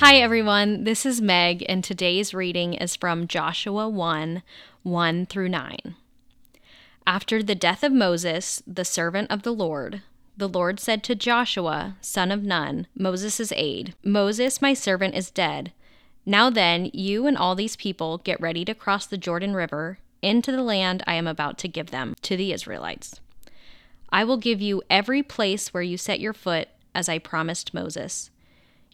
Hi everyone, this is Meg, and today's reading is from Joshua 1:1 through 9. After the death of Moses, the servant of the Lord said to Joshua, son of Nun, Moses' aide, "Moses, my servant, is dead. Now then, you and all these people get ready to cross the Jordan River into the land I am about to give them, to the Israelites. I will give you every place where you set your foot, as I promised Moses.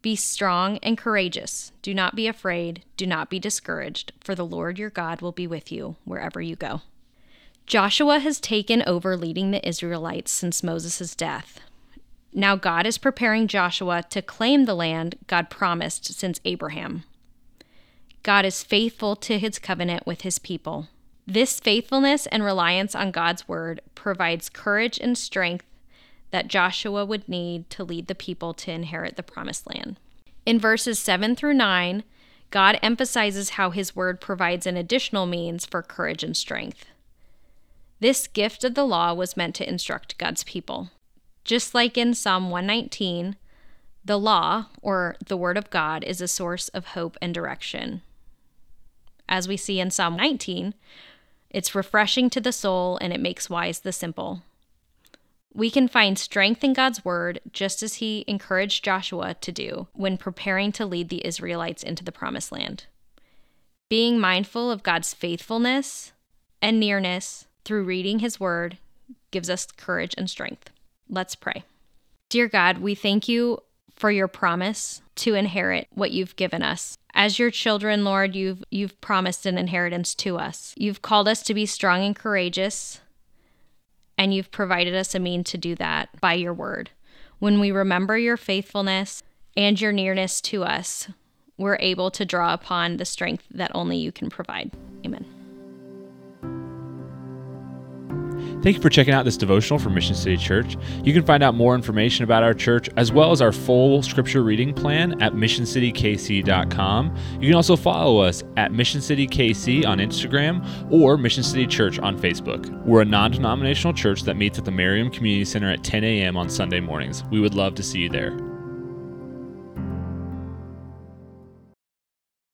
Be strong and courageous. Do not be afraid. Do not be discouraged, for the Lord your God will be with you wherever you go." Joshua has taken over leading the Israelites since Moses' death. Now God is preparing Joshua to claim the land God promised since Abraham. God is faithful to his covenant with his people. This faithfulness and reliance on God's word provides courage and strength that Joshua would need to lead the people to inherit the promised land. In verses 7 through 9, God emphasizes how his word provides an additional means for courage and strength. This gift of the law was meant to instruct God's people. Just like in Psalm 119, the law, or the word of God, is a source of hope and direction. As we see in Psalm 19, it's refreshing to the soul and it makes wise the simple. We can find strength in God's word, just as he encouraged Joshua to do when preparing to lead the Israelites into the promised land. Being mindful of God's faithfulness and nearness through reading his word gives us courage and strength. Let's pray. Dear God, we thank you for your promise to inherit what you've given us. As your children, Lord, you've promised an inheritance to us. You've called us to be strong and courageous, and you've provided us a means to do that by your word. When we remember your faithfulness and your nearness to us, we're able to draw upon the strength that only you can provide. Amen. Thank you for checking out this devotional from Mission City Church. You can find out more information about our church, as well as our full scripture reading plan, at missioncitykc.com. You can also follow us at Mission City KC on Instagram or Mission City Church on Facebook. We're a non-denominational church that meets at the Merriam Community Center at 10 a.m. on Sunday mornings. We would love to see you there.